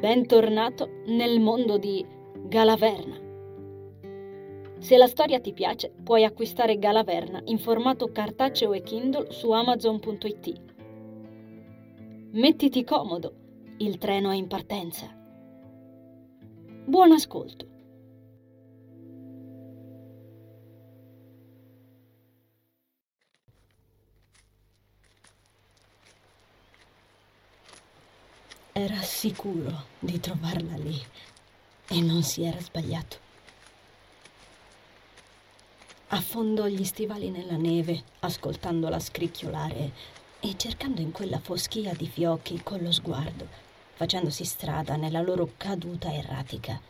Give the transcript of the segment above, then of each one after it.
Bentornato nel mondo di Galaverna. Se la storia ti piace, puoi acquistare Galaverna in formato cartaceo e Kindle su Amazon.it. Mettiti comodo, il treno è in partenza. Buon ascolto. Era sicuro di trovarla lì e non si era sbagliato. Affondò gli stivali nella neve, ascoltandola scricchiolare e cercando in quella foschia di fiocchi con lo sguardo, facendosi strada nella loro caduta erratica.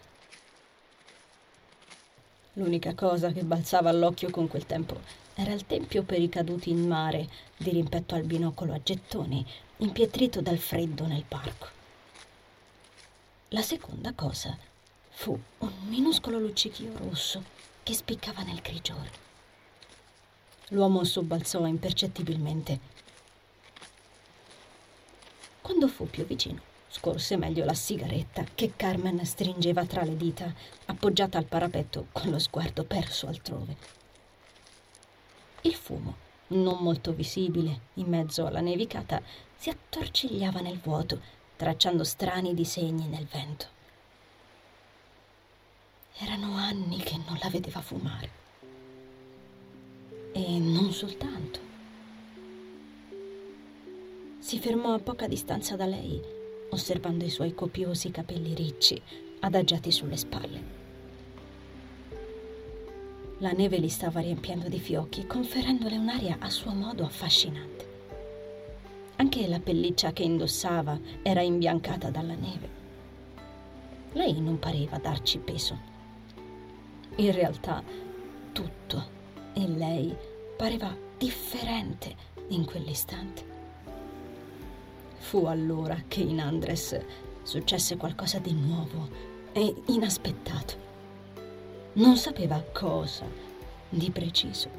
L'unica cosa che balzava all'occhio con quel tempo era il tempio per i caduti in mare, dirimpetto al binocolo a gettoni, impietrito dal freddo nel parco. La seconda cosa fu un minuscolo luccichio rosso che spiccava nel grigiore. L'uomo sobbalzò impercettibilmente. Quando fu più vicino, scorse meglio la sigaretta che Carmen stringeva tra le dita, appoggiata al parapetto con lo sguardo perso altrove. Il fumo, non molto visibile in mezzo alla nevicata, si attorcigliava nel vuoto, tracciando strani disegni nel vento. Erano anni che non la vedeva fumare. E non soltanto. Si fermò a poca distanza da lei, osservando i suoi copiosi capelli ricci, adagiati sulle spalle. La neve li stava riempiendo di fiocchi, conferendole un'aria a suo modo affascinante. Anche la pelliccia che indossava era imbiancata dalla neve. Lei non pareva darci peso. In realtà, tutto in lei pareva differente in quell'istante. Fu allora che in Andres successe qualcosa di nuovo e inaspettato. Non sapeva cosa di preciso.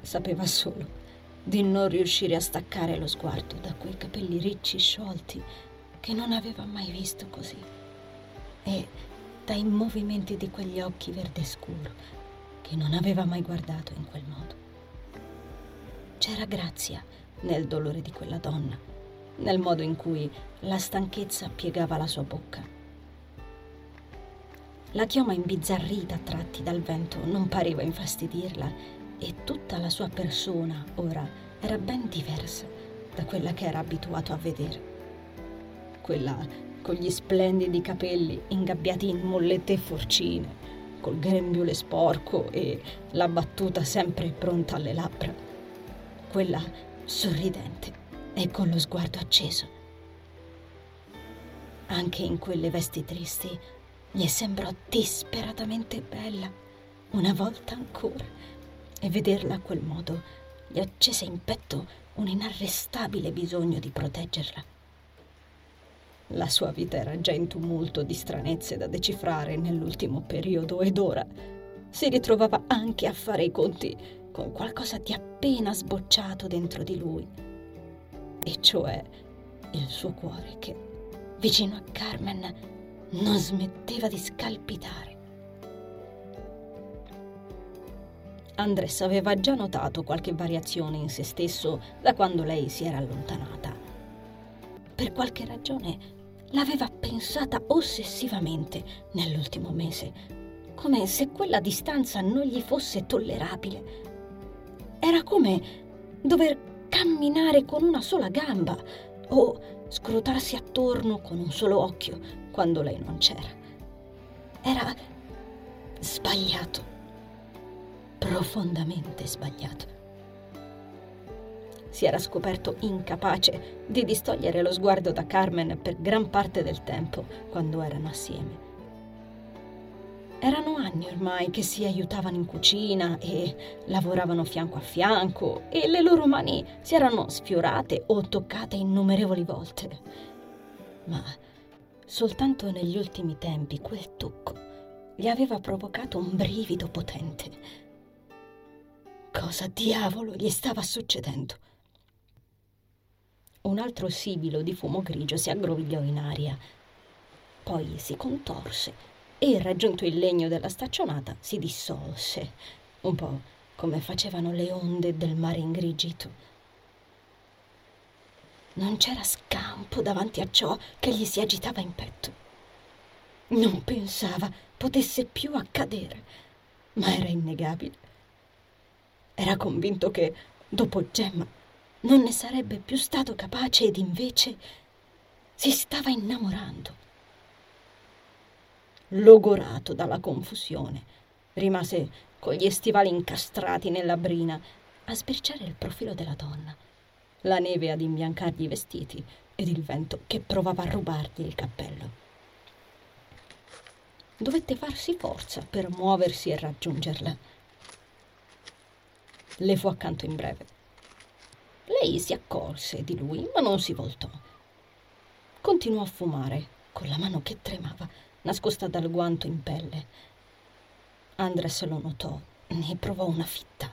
Sapeva solo di non riuscire a staccare lo sguardo da quei capelli ricci sciolti che non aveva mai visto così e dai movimenti di quegli occhi verde scuro che non aveva mai guardato in quel modo. C'era grazia nel dolore di quella donna, nel modo in cui la stanchezza piegava la sua bocca. La chioma imbizzarrita a tratti dal vento non pareva infastidirla e tutta la sua persona ora era ben diversa da quella che era abituato a vedere. Quella con gli splendidi capelli ingabbiati in mollette e forcine, col grembiule sporco e la battuta sempre pronta alle labbra. Quella sorridente e con lo sguardo acceso. Anche in quelle vesti tristi gli sembrò disperatamente bella, una volta ancora. E vederla a quel modo gli accese in petto un inarrestabile bisogno di proteggerla. La sua vita era già in tumulto di stranezze da decifrare nell'ultimo periodo ed ora si ritrovava anche a fare i conti con qualcosa di appena sbocciato dentro di lui, e cioè il suo cuore che, vicino a Carmen, non smetteva di scalpitare. Andres aveva già notato qualche variazione in se stesso da quando lei si era allontanata. Per qualche ragione l'aveva pensata ossessivamente nell'ultimo mese, come se quella distanza non gli fosse tollerabile. Era come dover camminare con una sola gamba o scrutarsi attorno con un solo occhio quando lei non c'era. Era sbagliato. Profondamente sbagliato. Si era scoperto incapace di distogliere lo sguardo da Carmen per gran parte del tempo quando erano assieme. Erano anni ormai che si aiutavano in cucina e lavoravano fianco a fianco e le loro mani si erano sfiorate o toccate innumerevoli volte. Ma soltanto negli ultimi tempi quel tocco gli aveva provocato un brivido potente. Cosa diavolo gli stava succedendo? Un altro sibilo di fumo grigio si aggrovigliò in aria. poi si contorse e, raggiunto il legno della staccionata, si dissolse, un po' come facevano le onde del mare ingrigito. Non c'era scampo davanti a ciò che gli si agitava in petto. Non pensava potesse più accadere, ma era innegabile. Era convinto che, dopo Gemma, non ne sarebbe più stato capace ed invece si stava innamorando. Logorato dalla confusione, rimase con gli stivali incastrati nella brina a sbirciare il profilo della donna, la neve ad imbiancargli i vestiti ed il vento che provava a rubargli il cappello. Dovette farsi forza per muoversi e raggiungerla. Le fu accanto in breve. Lei si accorse di lui, ma non si voltò. Continuò a fumare, con la mano che tremava, nascosta dal guanto in pelle. Andres lo notò, ne provò una fitta.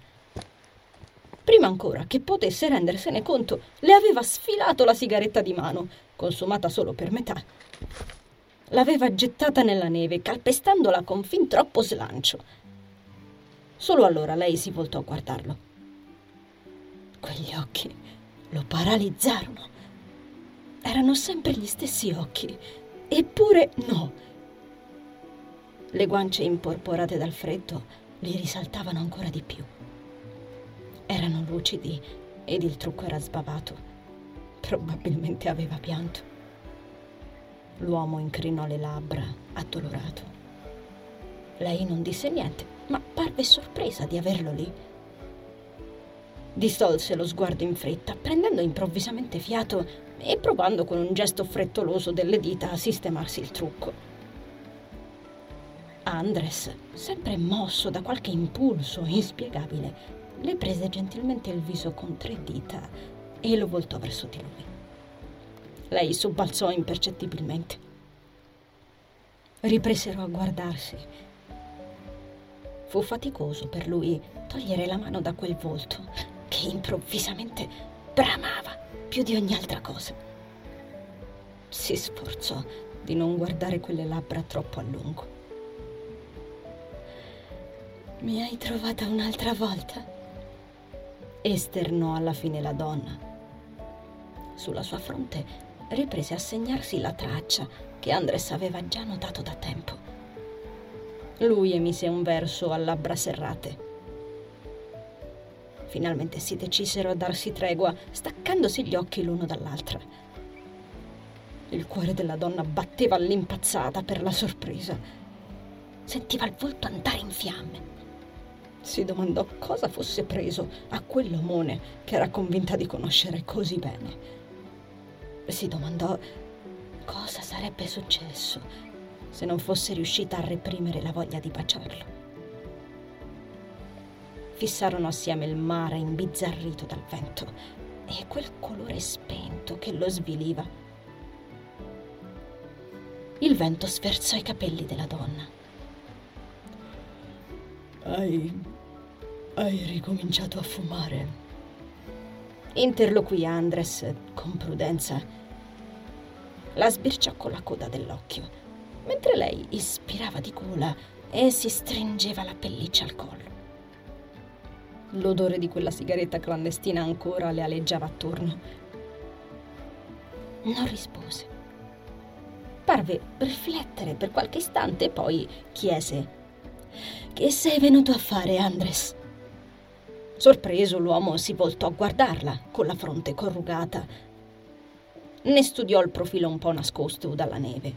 Prima ancora che potesse rendersene conto, le aveva sfilato la sigaretta di mano, consumata solo per metà. L'aveva gettata nella neve, calpestandola con fin troppo slancio. Solo allora lei si voltò a guardarlo. Quegli occhi lo paralizzarono. Erano sempre gli stessi occhi, eppure no. Le guance imporporate dal freddo li risaltavano ancora di più. Erano lucidi ed il trucco era sbavato. Probabilmente aveva pianto. L'uomo incrinò le labbra, addolorato. Lei non disse niente, ma parve sorpresa di averlo lì. Distolse lo sguardo in fretta, prendendo improvvisamente fiato e provando con un gesto frettoloso delle dita a sistemarsi il trucco. Andres, sempre mosso da qualche impulso inspiegabile, le prese gentilmente il viso con 3 dita e lo voltò verso di lui. Lei sobbalzò impercettibilmente. Ripresero a guardarsi. Fu faticoso per lui togliere la mano da quel volto che improvvisamente bramava più di ogni altra cosa. Si sforzò di non guardare quelle labbra troppo a lungo. «Mi hai trovata un'altra volta?» esternò alla fine la donna. Sulla sua fronte riprese a segnarsi la traccia che Andres aveva già notato da tempo. Lui emise un verso a labbra serrate. Finalmente si decisero a darsi tregua, staccandosi gli occhi l'uno dall'altra. Il cuore della donna batteva all'impazzata per la sorpresa. Sentiva il volto andare in fiamme. Si domandò cosa fosse preso a quell'omone che era convinta di conoscere così bene. Si domandò cosa sarebbe successo se non fosse riuscita a reprimere la voglia di baciarlo. Fissarono assieme il mare imbizzarrito dal vento e quel colore spento che lo sviliva. Il vento sferzò i capelli della donna. Hai ricominciato a fumare? Interloquì Andres con prudenza. La sbirciò con la coda dell'occhio, mentre lei ispirava di gola e si stringeva la pelliccia al collo. L'odore di quella sigaretta clandestina ancora le aleggiava attorno. Non rispose. Parve riflettere per qualche istante e poi chiese: «Che sei venuto a fare, Andres?» Sorpreso, l'uomo si voltò a guardarla con la fronte corrugata. Ne studiò il profilo un po' nascosto dalla neve.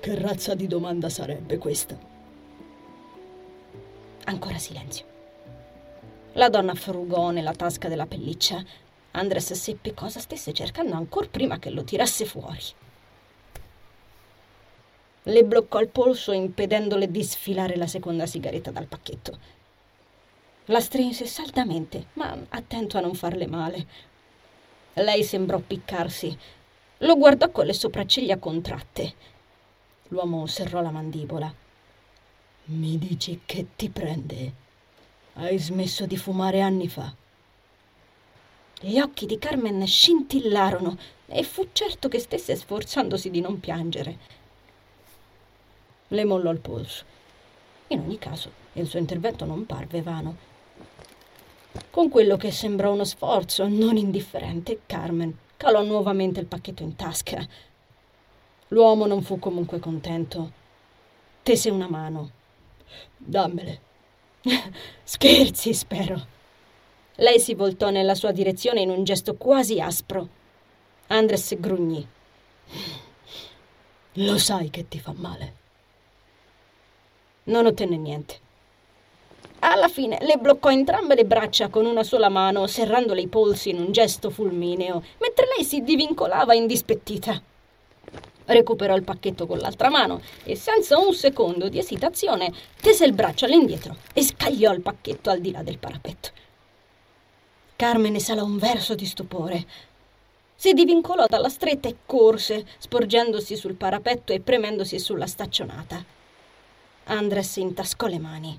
Che razza di domanda sarebbe questa? Ancora silenzio. La donna frugò nella tasca della pelliccia. Andres seppe cosa stesse cercando ancor prima che lo tirasse fuori. Le bloccò il polso impedendole di sfilare la seconda sigaretta dal pacchetto. La strinse saldamente, ma attento a non farle male. Lei sembrò piccarsi. Lo guardò con le sopracciglia contratte. L'uomo serrò la mandibola. Mi dici che ti prende? Hai smesso di fumare anni fa. Gli occhi di Carmen scintillarono e fu certo che stesse sforzandosi di non piangere. Le mollò il polso. In ogni caso, il suo intervento non parve vano. Con quello che sembrò uno sforzo non indifferente, Carmen calò nuovamente il pacchetto in tasca. L'uomo non fu comunque contento. Tese una mano. «Dammele!» «Scherzi, spero!» Lei si voltò nella sua direzione in un gesto quasi aspro. Andres grugnì. «Lo sai che ti fa male!» Non ottenne niente. Alla fine le bloccò entrambe le braccia con una sola mano, serrandole i polsi in un gesto fulmineo, mentre lei si divincolava indispettita. Recuperò il pacchetto con l'altra mano e, senza un secondo di esitazione, tese il braccio all'indietro e scagliò il pacchetto al di là del parapetto. Carmen esalò un verso di stupore. Si divincolò dalla stretta e corse, sporgendosi sul parapetto e premendosi sulla staccionata. Andres intascò le mani.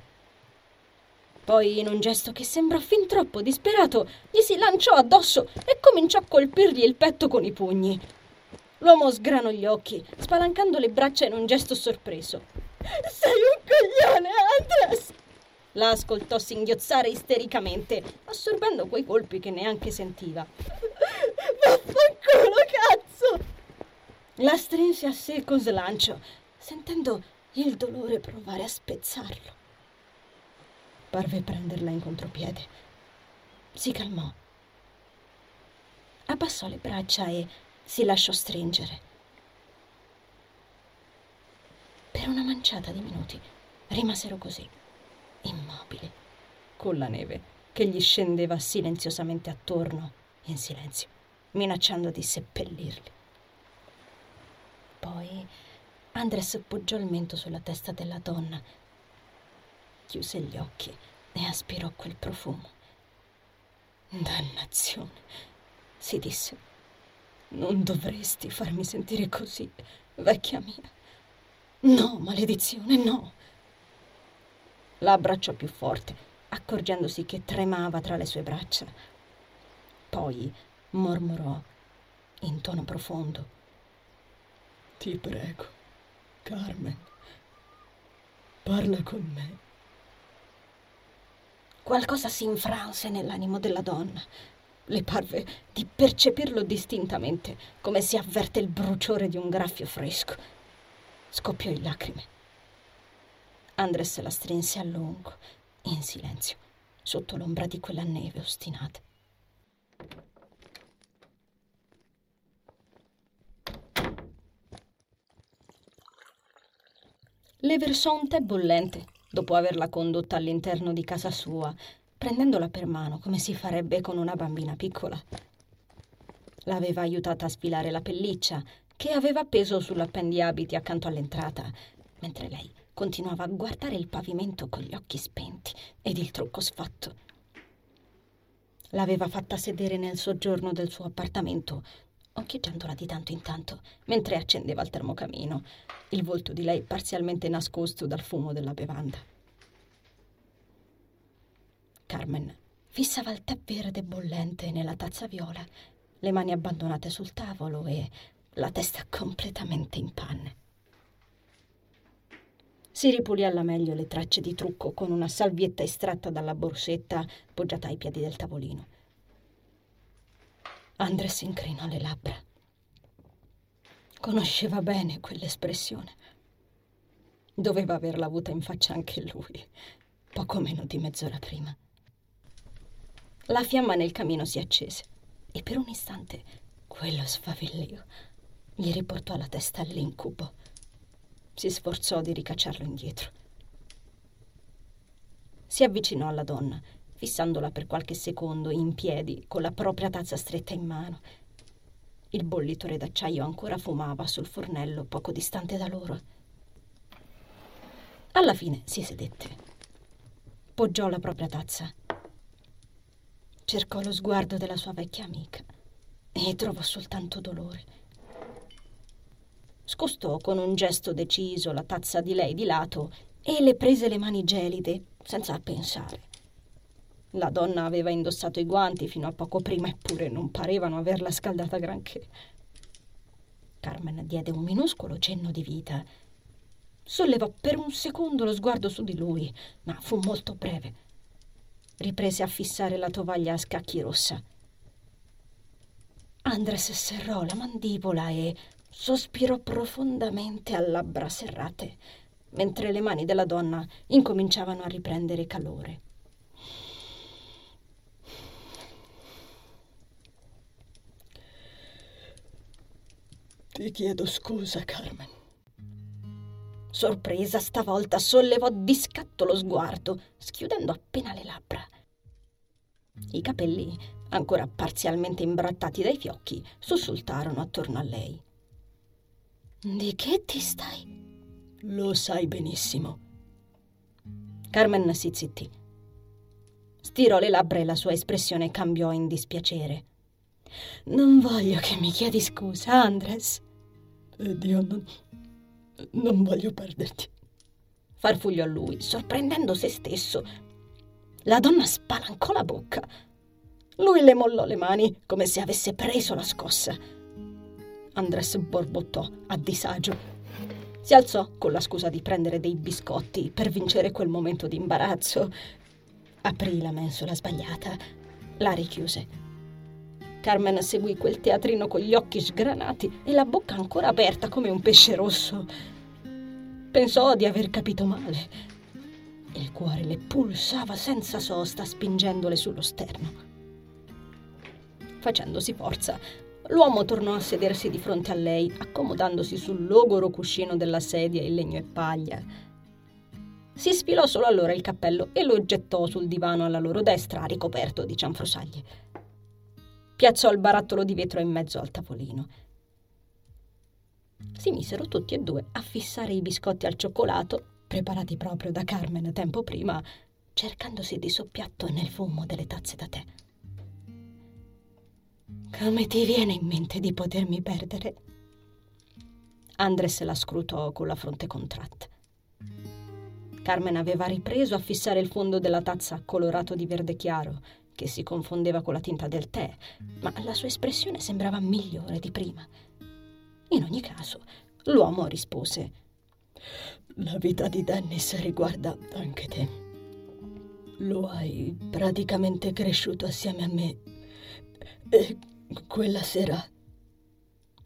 Poi, in un gesto che sembrò fin troppo disperato, gli si lanciò addosso e cominciò a colpirgli il petto con i pugni. L'uomo sgranò gli occhi, spalancando le braccia in un gesto sorpreso. «Sei un coglione, Andres!» La ascoltò singhiozzare istericamente, assorbendo quei colpi che neanche sentiva. «Vaffanculo, cazzo!» La strinse a sé con slancio, sentendo il dolore provare a spezzarlo. Parve prenderla in contropiede. Si calmò. Abbassò le braccia e si lasciò stringere. Per una manciata di minuti rimasero così, immobili, con la neve che gli scendeva silenziosamente attorno, in silenzio, minacciando di seppellirli. Poi Andres poggiò il mento sulla testa della donna, chiuse gli occhi e aspirò quel profumo. «Dannazione!» si disse. «Non dovresti farmi sentire così, vecchia mia. No, maledizione, no!» La abbracciò più forte, accorgendosi che tremava tra le sue braccia. Poi mormorò in tono profondo: «Ti prego, Carmen, parla con me.» Qualcosa si infranse nell'animo della donna. Le parve di percepirlo distintamente, come si avverte il bruciore di un graffio fresco. Scoppiò in lacrime. Andres la strinse a lungo, in silenzio, sotto l'ombra di quella neve ostinata. Le versò un tè bollente, dopo averla condotta all'interno di casa sua, prendendola per mano come si farebbe con una bambina piccola. L'aveva aiutata a sfilare la pelliccia, che aveva appeso sull'appendiabiti accanto all'entrata, mentre lei continuava a guardare il pavimento con gli occhi spenti ed il trucco sfatto. L'aveva fatta sedere nel soggiorno del suo appartamento, occhieggiandola di tanto in tanto, mentre accendeva il termocamino, il volto di lei parzialmente nascosto dal fumo della bevanda. Carmen fissava il tè verde bollente nella tazza viola, le mani abbandonate sul tavolo e la testa completamente in panne. Si ripulì alla meglio le tracce di trucco con una salvietta estratta dalla borsetta poggiata ai piedi del tavolino. Andres incrinò le labbra. Conosceva bene quell'espressione. Doveva averla avuta in faccia anche lui, poco meno di mezz'ora prima. La fiamma nel camino si accese e per un istante quello sfavillio gli riportò alla testa l'incubo. Si sforzò di ricacciarlo indietro. Si avvicinò alla donna, fissandola per qualche secondo in piedi con la propria tazza stretta in mano. Il bollitore d'acciaio ancora fumava sul fornello poco distante da loro. Alla fine si sedette. Poggiò la propria tazza. Cercò lo sguardo della sua vecchia amica e trovò soltanto dolore. Scostò con un gesto deciso la tazza di lei di lato e le prese le mani gelide senza pensare. La donna aveva indossato i guanti fino a poco prima, eppure non parevano averla scaldata granché. Carmen diede un minuscolo cenno di vita. Sollevò per un secondo lo sguardo su di lui, ma fu molto breve. Riprese a fissare la tovaglia a scacchi rossa. Andres serrò la mandibola e sospirò profondamente a labbra serrate, mentre le mani della donna incominciavano a riprendere calore. Ti chiedo scusa, Carmen. Sorpresa, stavolta sollevò di scatto lo sguardo, schiudendo appena le labbra. I capelli, ancora parzialmente imbrattati dai fiocchi, sussultarono attorno a lei. Di che ti stai? Lo sai benissimo. Carmen si zittì. Stirò le labbra e la sua espressione cambiò in dispiacere. Non voglio che mi chiedi scusa, Andres. Dio, non voglio perderti. Farfugliò lui, sorprendendo se stesso. La donna spalancò la bocca. Lui le mollò le mani come se avesse preso la scossa. Andres borbottò a disagio. Si alzò con la scusa di prendere dei biscotti per vincere quel momento di imbarazzo. Aprì la mensola sbagliata, la richiuse. Carmen seguì quel teatrino con gli occhi sgranati e la bocca ancora aperta come un pesce rosso. Pensò di aver capito male. Il cuore le pulsava senza sosta, spingendole sullo sterno. Facendosi forza, l'uomo tornò a sedersi di fronte a lei, accomodandosi sul logoro cuscino della sedia in legno e paglia. Si sfilò solo allora il cappello e lo gettò sul divano alla loro destra, ricoperto di cianfrusaglie. Piazzò il barattolo di vetro in mezzo al tavolino. Si misero tutti e due a fissare i biscotti al cioccolato, preparati proprio da Carmen tempo prima, cercandosi di soppiatto nel fumo delle tazze da tè. Come ti viene in mente di potermi perdere? Andres la scrutò con la fronte contratta. Carmen aveva ripreso a fissare il fondo della tazza colorato di verde chiaro, che si confondeva con la tinta del tè, ma la sua espressione sembrava migliore di prima. In ogni caso, l'uomo rispose: La vita di Dennis riguarda anche te. Lo hai praticamente cresciuto assieme a me. E quella sera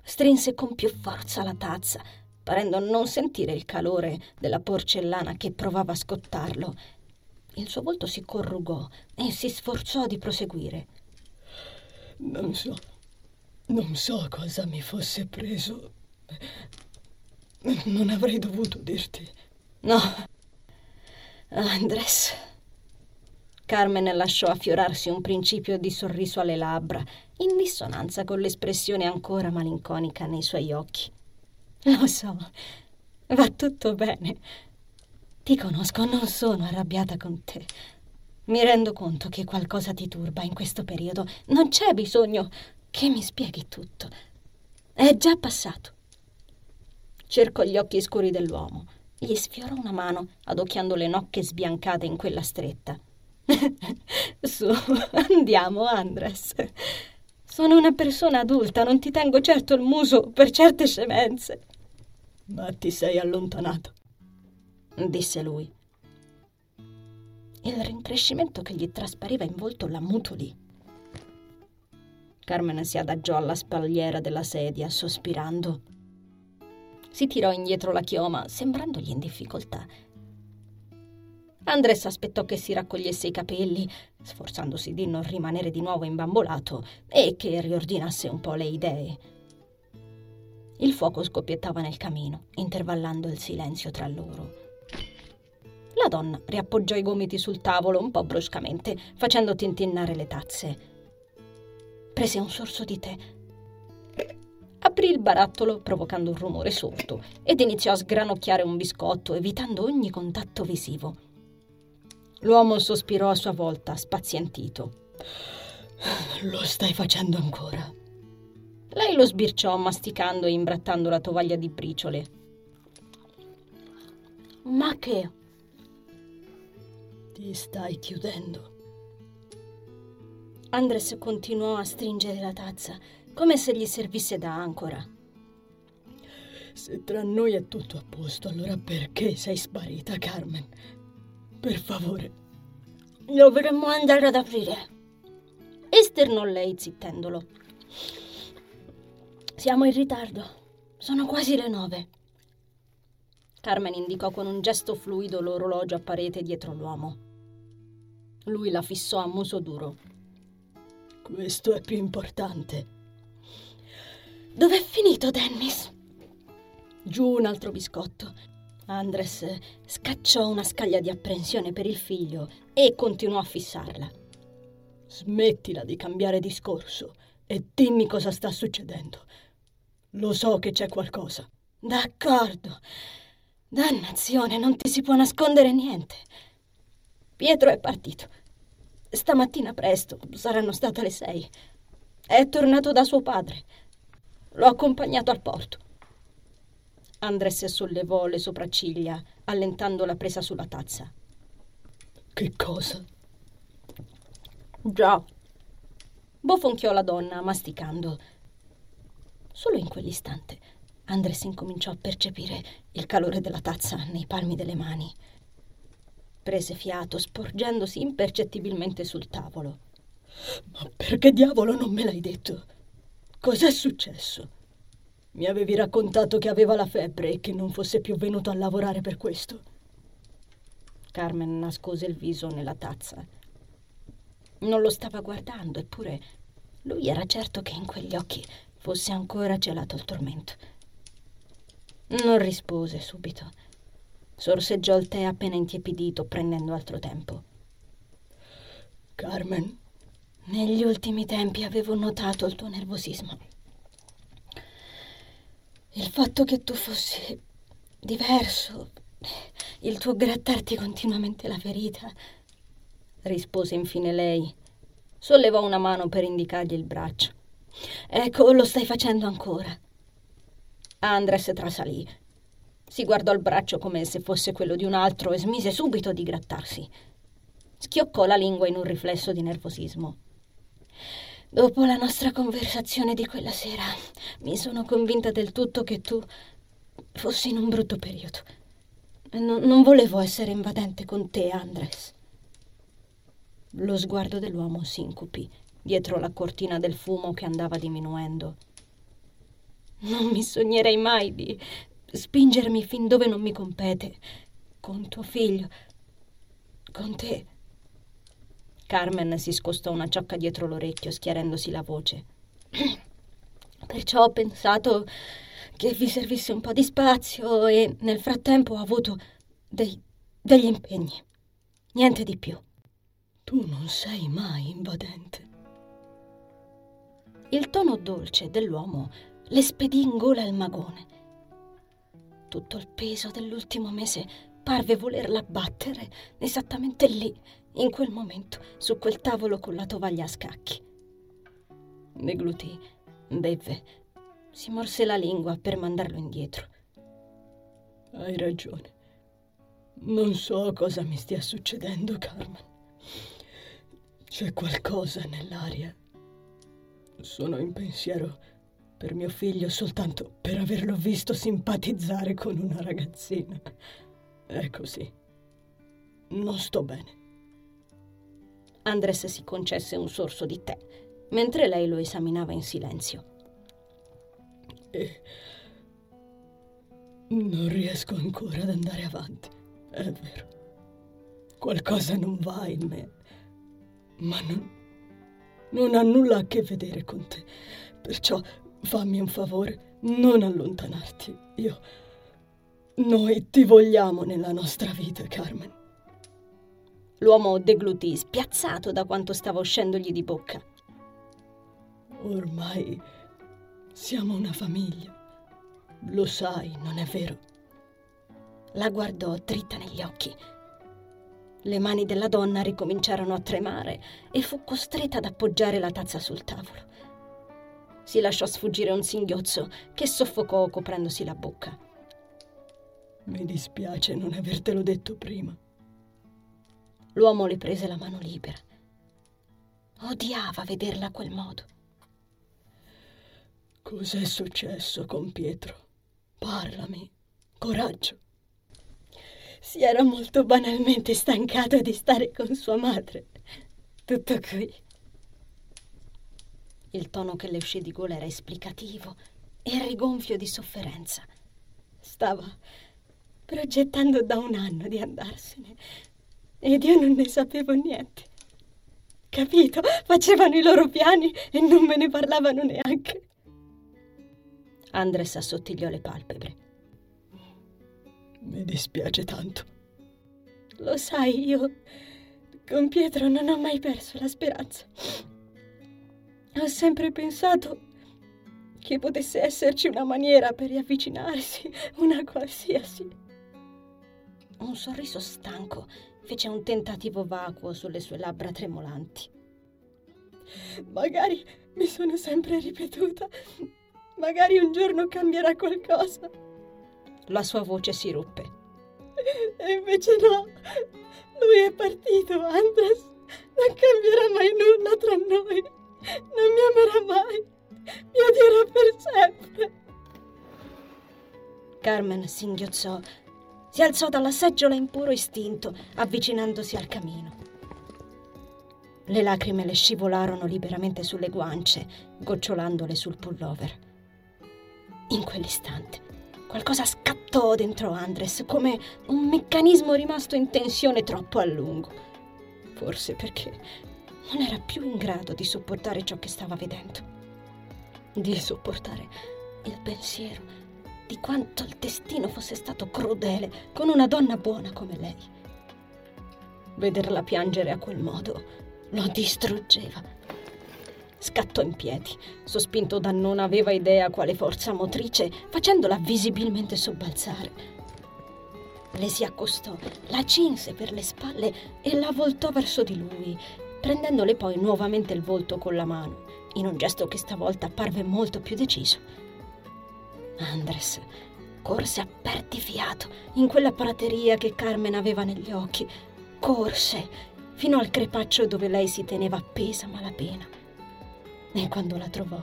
strinse con più forza la tazza, parendo non sentire il calore della porcellana che provava a scottarlo. Il suo volto si corrugò e si sforzò di proseguire. Non so cosa mi fosse preso. Non avrei dovuto dirti. No. Andres. Carmen lasciò affiorarsi un principio di sorriso alle labbra, in dissonanza con l'espressione ancora malinconica nei suoi occhi. Lo so, va tutto bene. Ti conosco, non sono arrabbiata con te. Mi rendo conto che qualcosa ti turba in questo periodo. Non c'è bisogno che mi spieghi tutto. È già passato. Cercò gli occhi scuri dell'uomo. Gli sfiorò una mano, adocchiando le nocche sbiancate in quella stretta. Su, andiamo, Andres. Sono una persona adulta, non ti tengo certo il muso per certe scemenze. Ma ti sei allontanato, disse lui. Il rincrescimento che gli traspariva in volto l'ammutolì. Carmen si adagiò alla spalliera della sedia, sospirando. Si tirò indietro la chioma, sembrandogli in difficoltà. Andres aspettò che si raccogliesse i capelli, sforzandosi di non rimanere di nuovo imbambolato e che riordinasse un po' le idee. Il fuoco scoppiettava nel camino, intervallando il silenzio tra loro. La donna riappoggiò i gomiti sul tavolo un po' bruscamente, facendo tintinnare le tazze. Prese un sorso di tè. Aprì il barattolo, provocando un rumore sordo, ed iniziò a sgranocchiare un biscotto, evitando ogni contatto visivo. L'uomo sospirò a sua volta, spazientito. Lo stai facendo ancora? Lei lo sbirciò, masticando e imbrattando la tovaglia di briciole. Ma che... Ti stai chiudendo. Andres continuò a stringere la tazza, come se gli servisse da ancora. Se tra noi è tutto a posto, allora perché sei sparita, Carmen? Per favore. Dovremmo andare ad aprire. Esternò lei, zittendolo. Siamo in ritardo. Sono quasi le 9. Carmen indicò con un gesto fluido l'orologio a parete dietro l'uomo. Lui la fissò a muso duro. Questo è più importante. Dov'è finito Dennis? Giù un altro biscotto. Andres scacciò una scaglia di apprensione per il figlio e continuò a fissarla. Smettila di cambiare discorso e dimmi cosa sta succedendo. Lo so che c'è qualcosa. D'accordo. Dannazione, non ti si può nascondere niente. Pietro è partito. Stamattina presto, saranno state le 6. È tornato da suo padre. L'ho accompagnato al porto. Andres sollevò le sopracciglia, allentando la presa sulla tazza. Che cosa? Già. Bofonchiò la donna, masticando. Solo in quell'istante Andres incominciò a percepire il calore della tazza nei palmi delle mani. Prese fiato, sporgendosi impercettibilmente sul tavolo. Ma perché diavolo non me l'hai detto? Cos'è successo? Mi avevi raccontato che aveva la febbre e che non fosse più venuto a lavorare per questo. Carmen nascose il viso nella tazza. Non lo stava guardando, eppure lui era certo che in quegli occhi fosse ancora gelato il tormento. Non rispose subito. Sorseggiò il tè appena intiepidito, prendendo altro tempo. Carmen, negli ultimi tempi avevo notato il tuo nervosismo. Il fatto che tu fossi diverso, il tuo grattarti continuamente la ferita, rispose infine lei. Sollevò una mano per indicargli il braccio. Ecco, lo stai facendo ancora. Andres trasalì. Si guardò il braccio come se fosse quello di un altro e smise subito di grattarsi. Schioccò la lingua in un riflesso di nervosismo. Dopo la nostra conversazione di quella sera, mi sono convinta del tutto che tu fossi in un brutto periodo. Non volevo essere invadente con te, Andres. Lo sguardo dell'uomo si incupì dietro la cortina del fumo che andava diminuendo. Non mi sognerei mai di spingermi fin dove non mi compete, con tuo figlio, con te. Carmen si scostò una ciocca dietro l'orecchio, schiarendosi la voce. Perciò ho pensato che vi servisse un po' di spazio e nel frattempo ho avuto degli impegni. Niente di più. Tu non sei mai invadente. Il tono dolce dell'uomo le spedì in gola il magone. Tutto il peso dell'ultimo mese parve volerla battere esattamente lì, in quel momento, su quel tavolo con la tovaglia a scacchi. Deglutì, bevve, si morse la lingua per mandarlo indietro. Hai ragione. Non so cosa mi stia succedendo, Carmen. C'è qualcosa nell'aria. Sono in pensiero per mio figlio soltanto per averlo visto simpatizzare con una ragazzina. È così. Non sto bene. Andres si concesse un sorso di tè, mentre lei lo esaminava in silenzio. E non riesco ancora ad andare avanti, è vero. Qualcosa non va in me, ma non ha nulla a che vedere con te. Perciò fammi un favore, non allontanarti. Noi ti vogliamo nella nostra vita, Carmen. L'uomo deglutì, spiazzato da quanto stava uscendogli di bocca. Ormai siamo una famiglia. Lo sai, non è vero? La guardò dritta negli occhi. Le mani della donna ricominciarono a tremare e fu costretta ad appoggiare la tazza sul tavolo. Si lasciò sfuggire un singhiozzo che soffocò coprendosi la bocca. Mi dispiace non avertelo detto prima. L'uomo le prese la mano libera. Odiava vederla a quel modo. Cos'è successo con Pietro? Parlami, coraggio. Si era molto banalmente stancato di stare con sua madre. Tutto qui. Il tono che le uscì di gola era esplicativo e rigonfio di sofferenza. Stava progettando da un anno di andarsene ed io non ne sapevo niente. Capito? Facevano i loro piani e non me ne parlavano neanche. Andres assottigliò le palpebre. Mi dispiace tanto. Lo sai, io con Pietro non ho mai perso la speranza. Ho sempre pensato che potesse esserci una maniera per riavvicinarsi, una qualsiasi. Un sorriso stanco fece un tentativo vacuo sulle sue labbra tremolanti. Magari mi sono sempre ripetuta, magari un giorno cambierà qualcosa. La sua voce si ruppe. E invece no, lui è partito, Andres. Non cambierà mai nulla tra noi. Non mi amerà mai, mi odierà per sempre. Carmen singhiozzò. Si alzò dalla seggiola in puro istinto, avvicinandosi al camino. Le lacrime le scivolarono liberamente sulle guance, gocciolandole sul pullover. In quell'istante qualcosa scattò dentro Andres, come un meccanismo rimasto in tensione troppo a lungo, forse perché non era più in grado di sopportare ciò che stava vedendo, di sopportare il pensiero di quanto il destino fosse stato crudele con una donna buona come lei. Vederla piangere a quel modo lo distruggeva. Scattò in piedi, sospinto da non aveva idea quale forza motrice, facendola visibilmente sobbalzare. Le si accostò, la cinse per le spalle e la voltò verso di lui, prendendole poi nuovamente il volto con la mano, in un gesto che stavolta parve molto più deciso. Andres corse a perdifiato in quella prateria che Carmen aveva negli occhi, corse fino al crepaccio dove lei si teneva appesa malapena. E quando la trovò,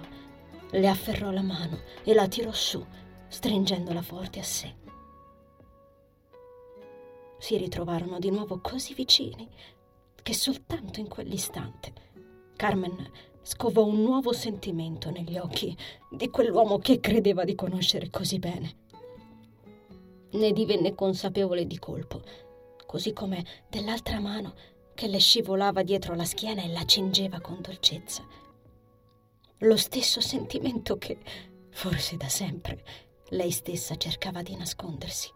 le afferrò la mano e la tirò su, stringendola forte a sé. Si ritrovarono di nuovo così vicini che soltanto in quell'istante Carmen scovò un nuovo sentimento negli occhi di quell'uomo che credeva di conoscere così bene. Ne divenne consapevole di colpo, così come dell'altra mano che le scivolava dietro la schiena e la cingeva con dolcezza. Lo stesso sentimento che, forse da sempre, lei stessa cercava di nascondersi.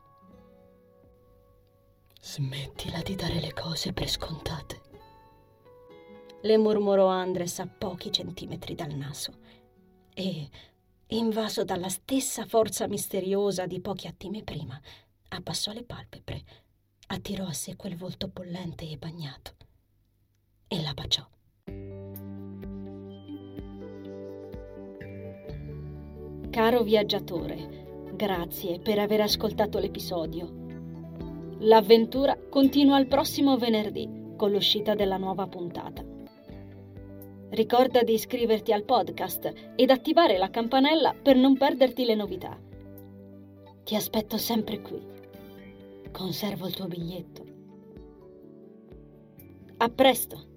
Smettila di dare le cose per scontate, le murmurò Andres a pochi centimetri dal naso e, invaso dalla stessa forza misteriosa di pochi attimi prima, abbassò le palpebre, attirò a sé quel volto bollente e bagnato e la baciò. Caro viaggiatore, grazie per aver ascoltato l'episodio. L'avventura continua il prossimo venerdì con l'uscita della nuova puntata. Ricorda di iscriverti al podcast ed attivare la campanella per non perderti le novità. Ti aspetto sempre qui. Conservo il tuo biglietto. A presto!